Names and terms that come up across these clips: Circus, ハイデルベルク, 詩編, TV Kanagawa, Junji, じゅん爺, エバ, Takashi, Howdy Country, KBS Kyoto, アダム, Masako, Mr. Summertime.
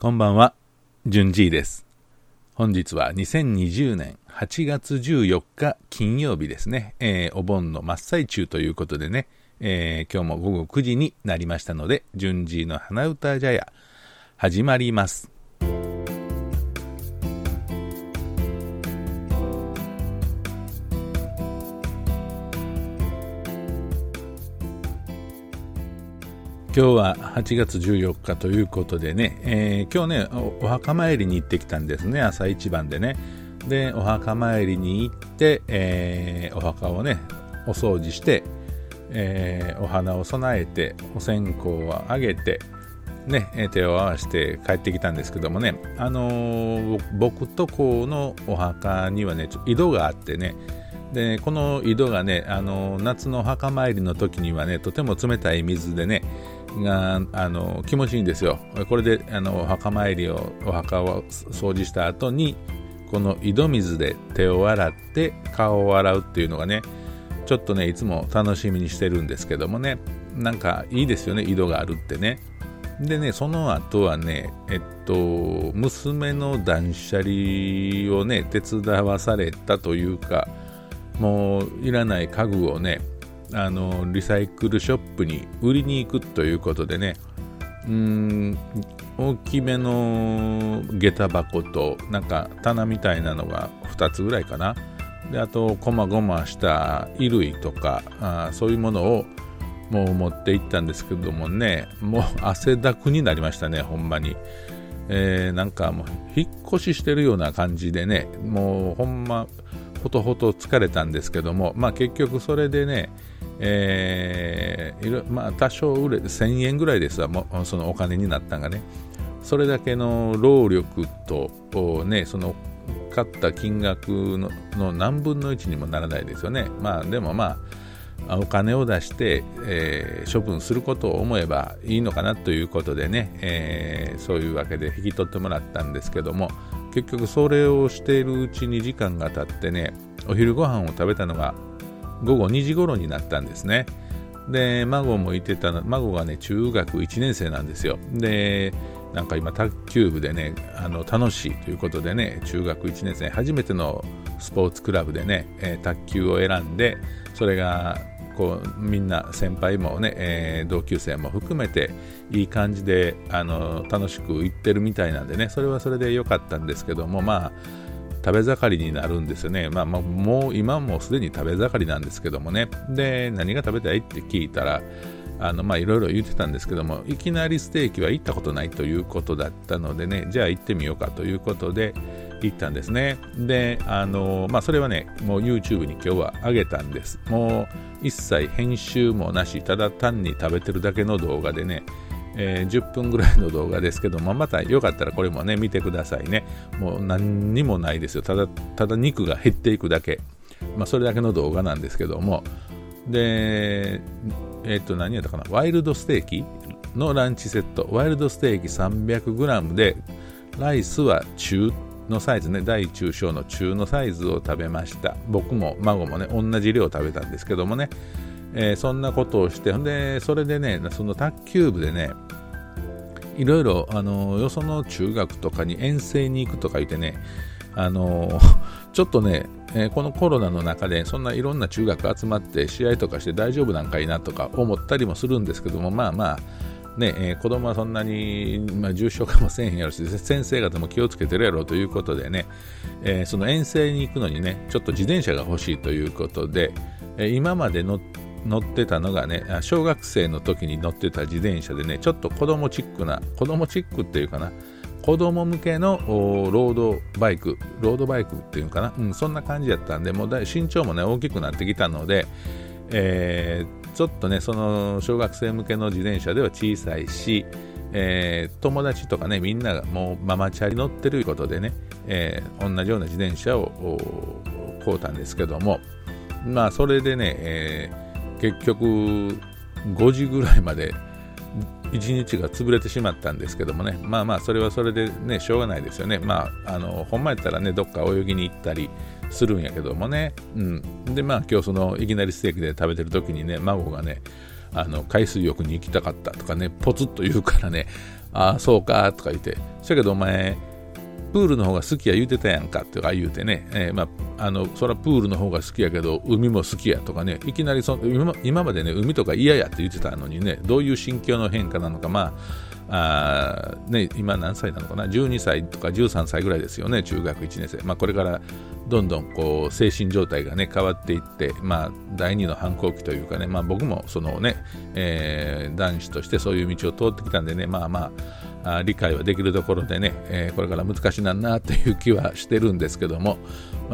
こんばんは、じゅんじいです。本日は2020年8月14日金曜日ですね、お盆の真っ最中ということでね、今日も午後9時になりましたので、じゅんじいの花歌茶屋始まります。今日は8月14日ということでね、今日ね お墓参りに行ってきたんですね、朝一番でね。で、お墓参りに行って、お墓をねお掃除して、お花を供えてお線香をあげてね、手を合わせて帰ってきたんですけどもね、僕とこのお墓にはね井戸があってね、でこの井戸がね、夏の墓参りの時にはねとても冷たい水でねが気持ちいいんですよ。これでお墓を掃除した後にこの井戸水で手を洗って顔を洗うっていうのがねちょっとねいつも楽しみにしてるんですけどもね、なんかいいですよね、井戸があるってね。でね、その後はね娘の断捨離をね手伝わされたというか、もういらない家具をねリサイクルショップに売りに行くということでね、大きめの下駄箱となんか棚みたいなのが2つぐらいかな。で、あとこまごました衣類とかそういうものをもう持って行ったんですけどもね、もう汗だくになりましたね、ほんまに。なんかもう引っ越ししてるような感じでね、もうほんまほとほと疲れたんですけども、まあ結局それでね、多少1000円ぐらいですわ、もうそのお金になったんがね、それだけの労力とね、その買った金額 の何分の1にもならないですよね。まあでもまあお金を出して、処分することを思えばいいのかなということでね、そういうわけで引き取ってもらったんですけども、結局それをしているうちに時間が経ってね、お昼ご飯を食べたのが午後2時頃になったんですね。で、孫がね中学1年生なんですよ。で、なんか今卓球部でね楽しいということでね、中学1年生初めてのスポーツクラブでね、卓球を選んで、それがこうみんな先輩もね、同級生も含めていい感じで楽しく行ってるみたいなんでね、それはそれで良かったんですけども、まあ食べ盛りになるんですよね。まあもう今もすでに食べ盛りなんですけどもね。で、何が食べたいって聞いたらまあいろいろ言ってたんですけども、いきなりステーキは行ったことないということだったのでね、じゃあ行ってみようかということで行ったんですね。で、まあそれはねもう YouTube に今日は上げたんです。もう一切編集もなし、ただ単に食べてるだけの動画でね、10分ぐらいの動画ですけども、またよかったらこれもね見てくださいね。もう何にもないですよ、ただ肉が減っていくだけ、まあそれだけの動画なんですけども。で、何やったかな、ワイルドステーキのランチセット、ワイルドステーキ 300g で、ライスは中のサイズね、大中小の中のサイズを食べました。僕も孫もね同じ量食べたんですけどもね、そんなことをして、でそれでね、その卓球部でねいろいろよその中学とかに遠征に行くとか言ってね、ちょっとね、このコロナの中でそんないろんな中学集まって試合とかして大丈夫なんかいなとか思ったりもするんですけども、まあまあね、子供はそんなに、まあ、重症化もせえへんやろし、先生方も気をつけてるやろということでね、その遠征に行くのにねちょっと自転車が欲しいということで、今まで乗ってたのがね、小学生の時に乗ってた自転車でね、ちょっと子供チックっていうかな、子供向けのロードバイクっていうかな、そんな感じだったんで、もう身長もね大きくなってきたので、ちょっとねその小学生向けの自転車では小さいし、友達とかねみんながもうママチャリ乗ってることでね、同じような自転車を買うたんですけども、まあそれでね、結局5時ぐらいまで1日が潰れてしまったんですけどもね、まあまあそれはそれでねしょうがないですよね。まあほんまやったらねどっか泳ぎに行ったりするんやけどもね、でまあ今日そのいきなりステーキで食べてる時にね、孫がね海水浴に行きたかったとかねポツッと言うからね、ああそうかとか言って、そやけどお前プールの方が好きや言うてたやんかとか言うてね、そらプールの方が好きやけど海も好きやとかね、いきなり今までね海とか嫌やって言ってたのにね、どういう心境の変化なのか、今何歳なのかな、12歳とか13歳ぐらいですよね、中学1年生、これからどんどんこう精神状態がね変わっていって、第二の反抗期というかね、僕もそのね、男子としてそういう道を通ってきたんでね、理解はできるところでね、これから難しいなんなという気はしてるんですけども、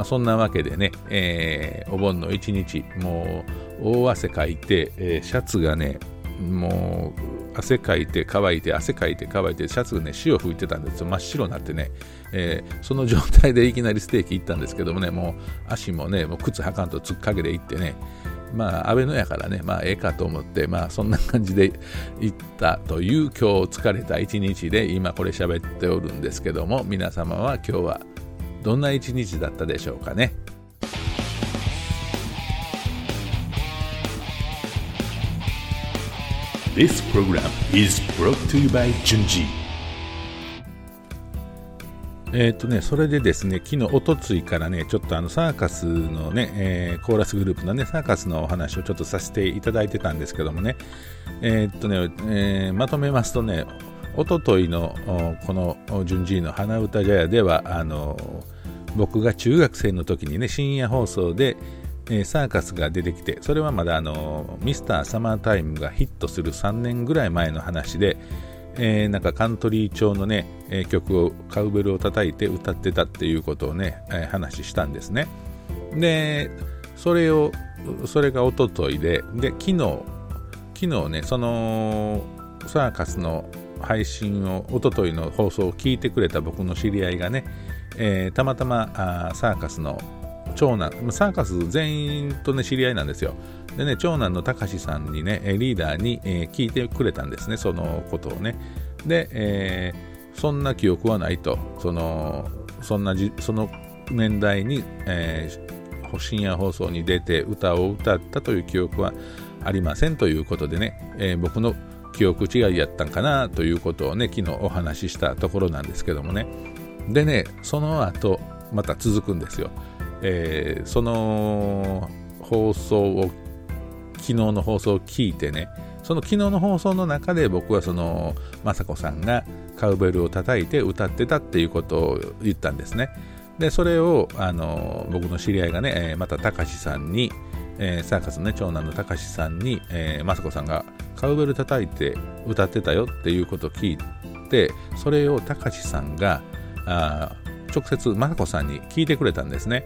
そんなわけでね、お盆の一日もう大汗かいて、シャツがねもう汗かいて乾いて汗かいて乾いてシャツがね潮吹いてたんですよ、真っ白になってね、その状態でいきなりステーキ行ったんですけどもね、もう足もねもう靴履かんと突っかけで行ってね、安倍のやからね、かと思って、そんな感じで行ったという今日疲れた一日で今これ喋っておるんですけども、皆様は今日はどんな一日だったでしょうかね。This program is brought to you by Junji。それでですね、昨日おとついからねちょっとサーカスのね、コーラスグループのねサーカスのお話をちょっとさせていただいてたんですけどもね、まとめますとね、おとといのこの順次の花歌茶屋では僕が中学生の時にね深夜放送でサーカスが出てきて、それはまだミスターサマータイムがヒットする3年ぐらい前の話で、なんかカントリー調のね曲をカウベルを叩いて歌ってたっていうことをね話したんですね。でそれがおとといで昨日ねそのサーカスの配信をおとといの放送を聞いてくれた僕の知り合いがね、たまたまサーカスの長男、サーカス全員とね知り合いなんですよ。でね長男のたかしさんにねリーダーに、聞いてくれたんですね、そのことをね。で、そんな記憶はないと、その年代に、深夜放送に出て歌を歌ったという記憶はありませんということでね、僕の記憶違いやったんかなということをね昨日お話ししたところなんですけどもね。でねその後また続くんですよ。その放送を昨日の放送を聞いてね、その昨日の放送の中で僕はその雅子さんがカウベルを叩いて歌ってたっていうことを言ったんですね。でそれを僕の知り合いがね、またたかしさんに、サーカスの、ね、長男のたかしさんに、雅子さんがカウベル叩いて歌ってたよっていうことを聞いて、それをたかしさんが直接雅子さんに聞いてくれたんですね。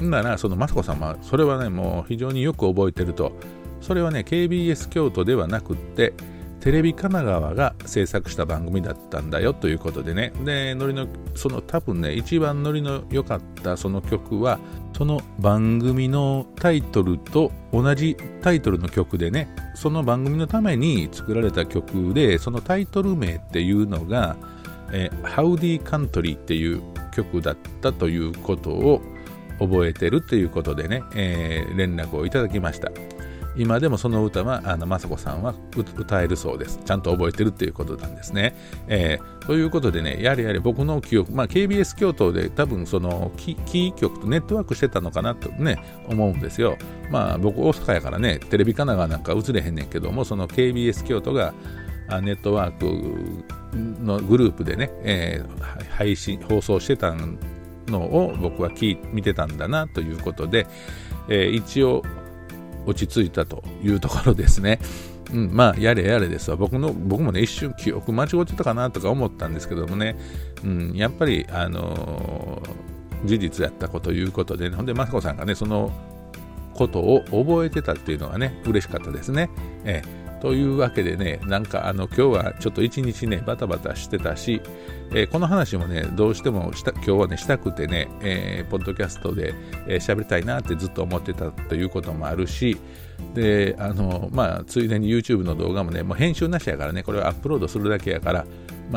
だからその雅子さんはそれはねもう非常によく覚えてると、それはね KBS 京都ではなくってテレビ神奈川が制作した番組だったんだよということでね。でノリのその多分ね一番ノリの良かったその曲はその番組のタイトルと同じタイトルの曲でね、その番組のために作られた曲で、そのタイトル名っていうのがHowdy Country っていう曲だったということを覚えてるということでね、連絡をいただきました。今でもその歌は雅子さんは歌えるそうです。ちゃんと覚えてるということなんですね。ということでね、やはり僕の記憶、KBS 京都で多分そのキー局とネットワークしてたのかなとね思うんですよ。僕大阪やからねテレビ神奈川なんか映れへんねんけども、その KBS 京都がネットワークのグループでね、配信放送してたのを僕は見てたんだなということで、一応落ち着いたというところですね。やれやれですわ。僕もね一瞬記憶間違ってたかなとか思ったんですけどもね、やっぱり事実やったこということで、ね、ほんで雅子さんがねそのことを覚えてたっていうのがね嬉しかったですね。というわけでね、なんか今日はちょっと一日ねバタバタしてたし、この話もねどうしても今日はねしたくてね、ポッドキャストで喋りたいなってずっと思ってたということもあるし、でついでに YouTube の動画もねもう編集なしやからね、これはアップロードするだけやから、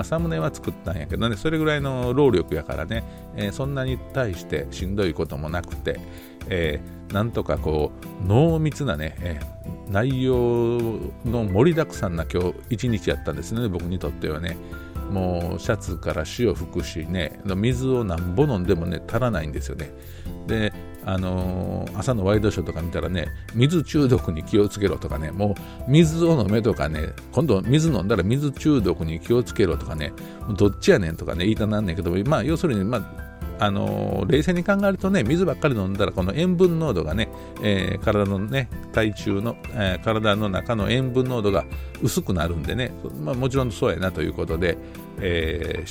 サムネは作ったんやけどね、それぐらいの労力やからね、そんなに対してしんどいこともなくて、なんとかこう濃密なね、内容の盛りだくさんな今日一日やったんですね、僕にとってはね。もうシャツから潮吹くしね、水をなんぼ飲んでもね足らないんですよね。で、朝のワイドショーとか見たらね、水中毒に気をつけろとかね、もう水を飲めとかね、今度水飲んだら水中毒に気をつけろとかね、どっちやねんとかね言いたなんねんけど、まあ要するに冷静に考えるとね、水ばっかり飲んだらこの塩分濃度がね、体のね体中の、体の中の塩分濃度が薄くなるんでね、まあ、もちろんそうやなということで、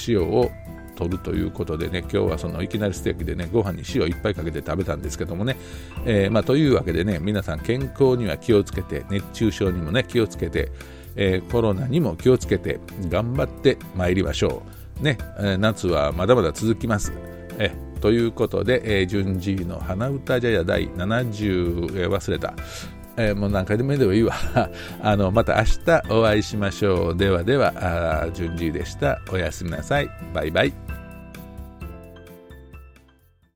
塩を取るということでね、今日はそのいきなりステーキでねご飯に塩いっぱいかけて食べたんですけどもね、まあ、というわけでね、皆さん健康には気をつけて、熱中症にもね気をつけて、コロナにも気をつけて頑張ってまいりましょうね。夏はまだまだ続きます。ということで、順次の花歌じゃや第70、忘れた、もう何回でもいいわまた明日お会いしましょう。ではでは、順次でした。おやすみなさい。バイバイ。